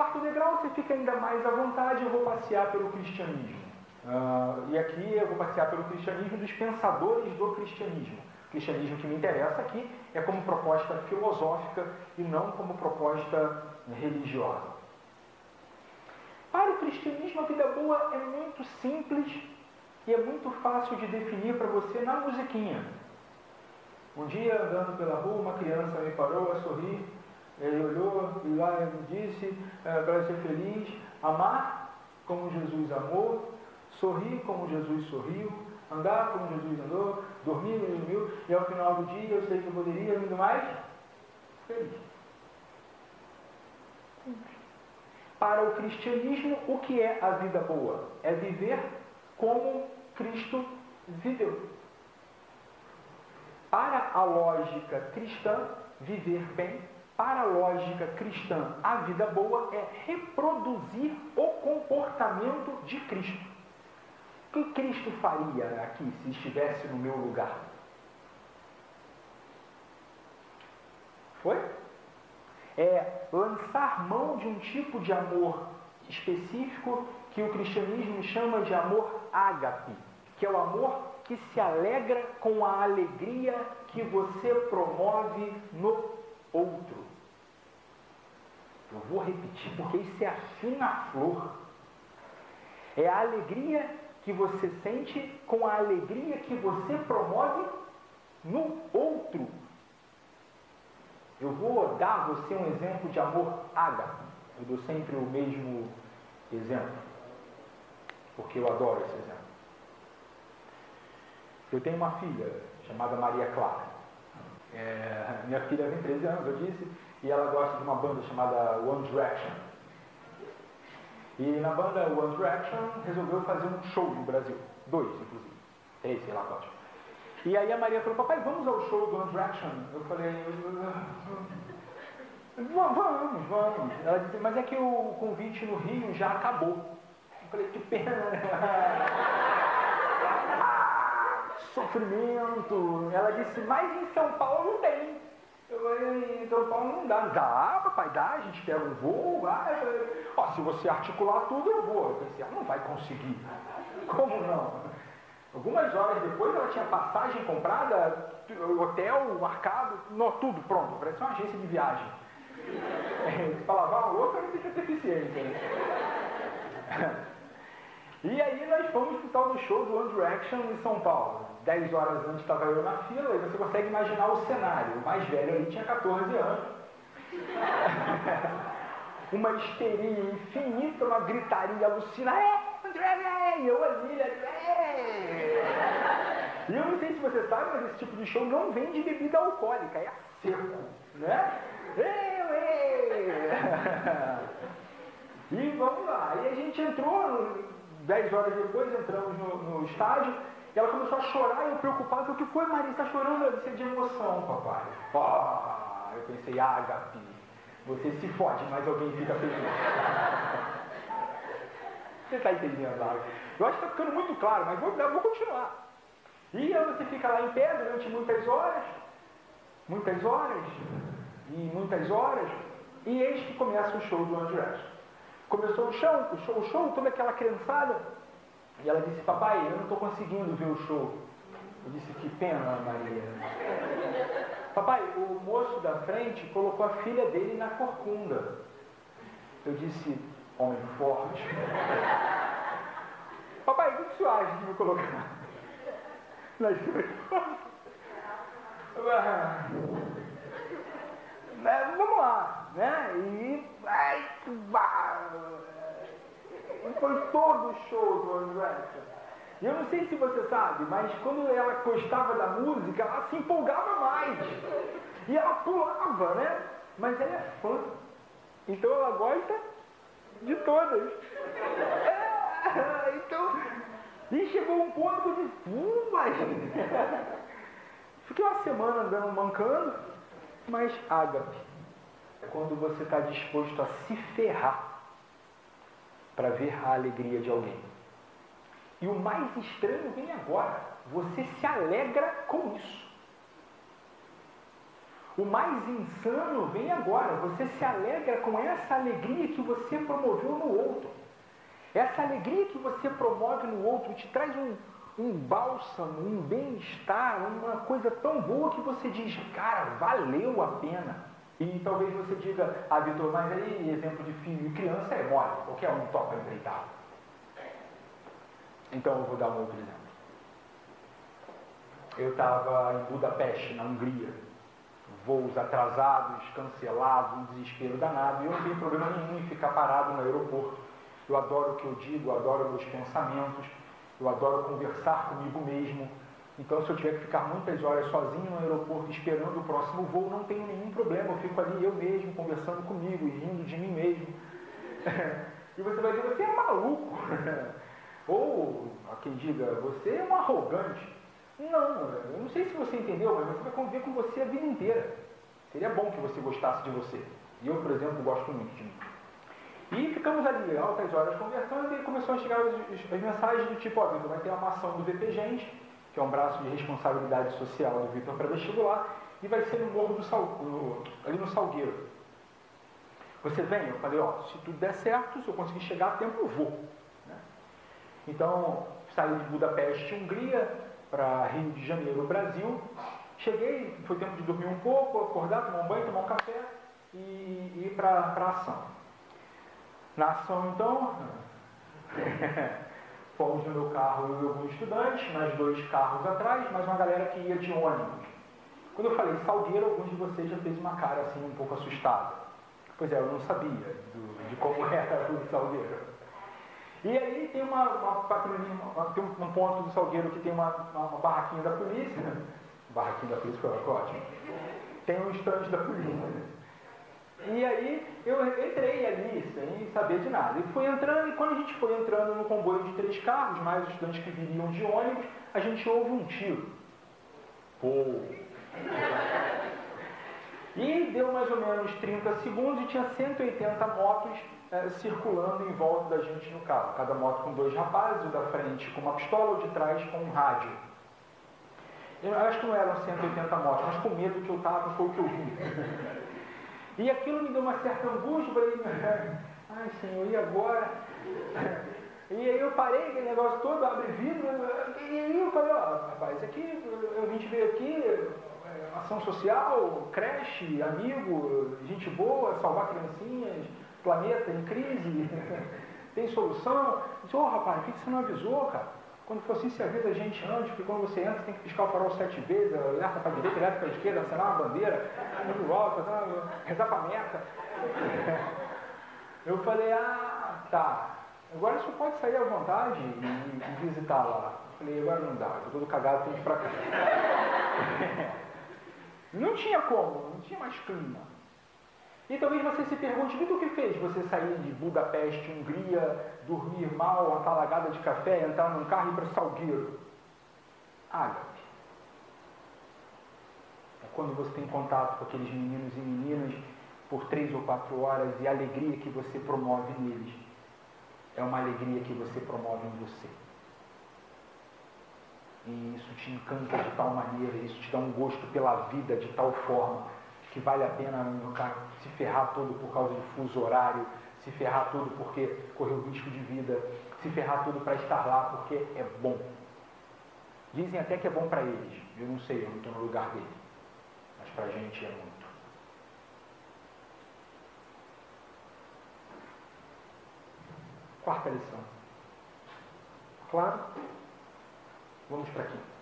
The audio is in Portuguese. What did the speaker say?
quarto degrau você fica ainda mais à vontade, eu vou passear pelo cristianismo. E aqui eu vou passear pelo cristianismo dos pensadores do cristianismo. O cristianismo que me interessa aqui é como proposta filosófica e não como proposta religiosa. Para o cristianismo, a vida boa é muito simples e é muito fácil de definir para você na musiquinha. Um dia, andando pela rua, uma criança me parou a sorrir, ele olhou e lá me disse, para ser feliz, amar como Jesus amou, sorrir como Jesus sorriu, andar como Jesus andou, dormir como Jesus dormiu, e ao final do dia eu sei que eu poderia muito mais feliz. Para o cristianismo, o que é a vida boa? É viver como Cristo viveu. Para a lógica cristã, viver bem. Para a lógica cristã, a vida boa é reproduzir o comportamento de Cristo. O que Cristo faria aqui se estivesse no meu lugar? Foi? É lançar mão de um tipo de amor específico que o cristianismo chama de amor ágape, que é o amor que se alegra com a alegria que você promove no outro. Eu vou repetir porque isso é a fina flor. É a alegria que você sente com a alegria que você promove no outro. Eu vou dar a você um exemplo de amor ágape. Eu dou sempre o mesmo exemplo, porque eu adoro esse exemplo. Eu tenho uma filha chamada Maria Clara. Minha filha tem 13 anos, eu disse, e ela gosta de uma banda chamada One Direction. E na banda One Direction resolveu fazer um show no Brasil. 2, inclusive. 3, sei lá, quantos. E aí a Maria falou, papai, vamos ao show do One Direction? Eu falei, vamos. Ela disse, mas é que o convite no Rio já acabou. Eu falei, que pena. Sofrimento. Ela disse, mas em São Paulo não tem. Eu falei, em São Paulo não dá. Dá, papai, dá, a gente pega um voo, vai. Ó, se você articular tudo, eu vou. Eu pensei, ela não vai conseguir. Como não? Algumas horas depois ela tinha passagem comprada, hotel marcado, tudo pronto. Parece uma agência de viagem. Falava uma outra, não fica deficiente. E aí nós fomos pro tal do show do One Direction em São Paulo. 10 horas antes estava eu na fila e você consegue imaginar o cenário. O mais velho ali tinha 14 anos. Uma histeria infinita, uma gritaria alucinada. André, eu ali, E eu não sei se você sabe, mas esse tipo de show não vende bebida alcoólica, é a seco, né? E vamos lá. E a gente entrou, 10 horas depois entramos no estádio. E ela começou a chorar e eu preocupado, o que foi, Maria? Está chorando? Ela disse, de emoção, papai. Oh, eu pensei, Ágape, você se fode, mas alguém fica feliz. Você está entendendo, Ágape? Eu acho que está ficando muito claro, mas vou continuar. E aí você fica lá em pé durante muitas horas, e eis que começa o show do André. Começou o show, toda aquela criançada. E ela disse, papai, eu não estou conseguindo ver o show. Eu disse, que pena, Maria. Papai, o moço da frente colocou a filha dele na corcunda. Eu disse, homem forte. Papai, o que você acha de me colocar? Mas vamos lá, né? E foi todo o show do One Direction. E eu não sei se você sabe, mas quando ela gostava da música, ela se empolgava mais. E ela pulava, né? Mas ela é fã. Então ela gosta de todas. E chegou um ponto que eu disse, mas... Fiquei uma semana andando mancando, mas ágape é quando você está disposto a se ferrar para ver a alegria de alguém. E o mais estranho vem agora. Você se alegra com isso. O mais insano vem agora. Você se alegra com essa alegria que você promoveu no outro. Essa alegria que você promove no outro te traz um bálsamo, um bem-estar, uma coisa tão boa que você diz, cara, valeu a pena. E talvez você diga, ah, Vitor, mas aí exemplo de filho e criança é mole, qualquer um toca empreitado. Então eu vou dar um outro exemplo. Eu estava em Budapeste, na Hungria. Voos atrasados, cancelados, um desespero danado. E eu não tenho problema nenhum em ficar parado no aeroporto. Eu adoro o que eu digo, eu adoro meus pensamentos. Eu adoro conversar comigo mesmo. Então, se eu tiver que ficar muitas horas sozinho no aeroporto esperando o próximo voo, não tenho nenhum problema. Eu fico ali eu mesmo, conversando comigo e rindo de mim mesmo. E você vai dizer, você é maluco. Ou, a quem diga, você é um arrogante. Não, eu não sei se você entendeu, mas você vai conviver com você a vida inteira. Seria bom que você gostasse de você. E eu, por exemplo, gosto muito de mim. E ficamos ali altas horas conversando e começou a chegar as mensagens do tipo, ó, Vitor, vai ter uma ação do VP Gente, que é um braço de responsabilidade social do Vitor pré-vestibular, e vai ser no Morro do Sal, ali no Salgueiro. Você vem? Eu falei, ó, se tudo der certo, se eu conseguir chegar a tempo, eu vou. Né? Então, saí de Budapeste, Hungria, para Rio de Janeiro, Brasil. Cheguei, foi tempo de dormir um pouco, acordar, tomar um banho, tomar um café e ir para a ação. Na ação, então, fomos no meu carro e alguns estudantes, mais dois carros atrás, mais uma galera que ia de ônibus. Quando eu falei Salgueiro, alguns de vocês já fez uma cara assim um pouco assustada. Pois é, eu não sabia de como era o Salgueiro. E aí tem um ponto do Salgueiro que tem uma barraquinha da polícia. Barraquinha da polícia foi ótimo. Tem um stand da polícia. E aí eu entrei ali sem saber de nada. E fui entrando, e quando a gente foi entrando no comboio de três carros, mais os estudantes que viriam de ônibus, a gente ouve um tiro. Pô! E deu mais ou menos 30 segundos e tinha 180 motos circulando em volta da gente no carro. Cada moto com dois rapazes, o da frente com uma pistola, o de trás com um rádio. Eu acho que não eram 180 motos, mas com medo que eu tava, foi o que eu vi. E aquilo me deu uma certa angústia, eu falei, ai Senhor, e agora? E aí eu parei aquele negócio todo, abri vidro, e aí eu falei, ó, rapaz, aqui, a gente veio aqui, ação social, creche, amigo, gente boa, salvar criancinhas, planeta em crise, tem solução. Eu disse, ô rapaz, por que você não avisou, cara? Quando for assim, se avisa a gente antes, porque quando você entra, tem que piscar o farol 7 vezes, alerta para a direita, alerta para a esquerda, assinar uma bandeira, muito alto, rezar para a meta. Eu falei, ah, tá. Agora você pode sair à vontade e visitar lá. Eu falei, agora não dá, estou todo cagado, tenho que ir para cá. Não tinha como, não tinha mais clima. E talvez você se pergunte, Vitor, o que fez você sair de Budapeste, Hungria, dormir mal, atalagada de café, entrar num carro e ir para Salgueiro? Ágape. É quando você tem contato com aqueles meninos e meninas por 3 ou 4 horas e a alegria que você promove neles é uma alegria que você promove em você. E isso te encanta de tal maneira, isso te dá um gosto pela vida de tal forma que vale a pena se ferrar todo por causa de fuso horário, se ferrar todo porque correu risco de vida, se ferrar todo para estar lá porque é bom. Dizem até que é bom para eles. Eu não sei, eu não estou no lugar dele. Mas para a gente é muito. Quarta lição. Claro? Vamos para aqui.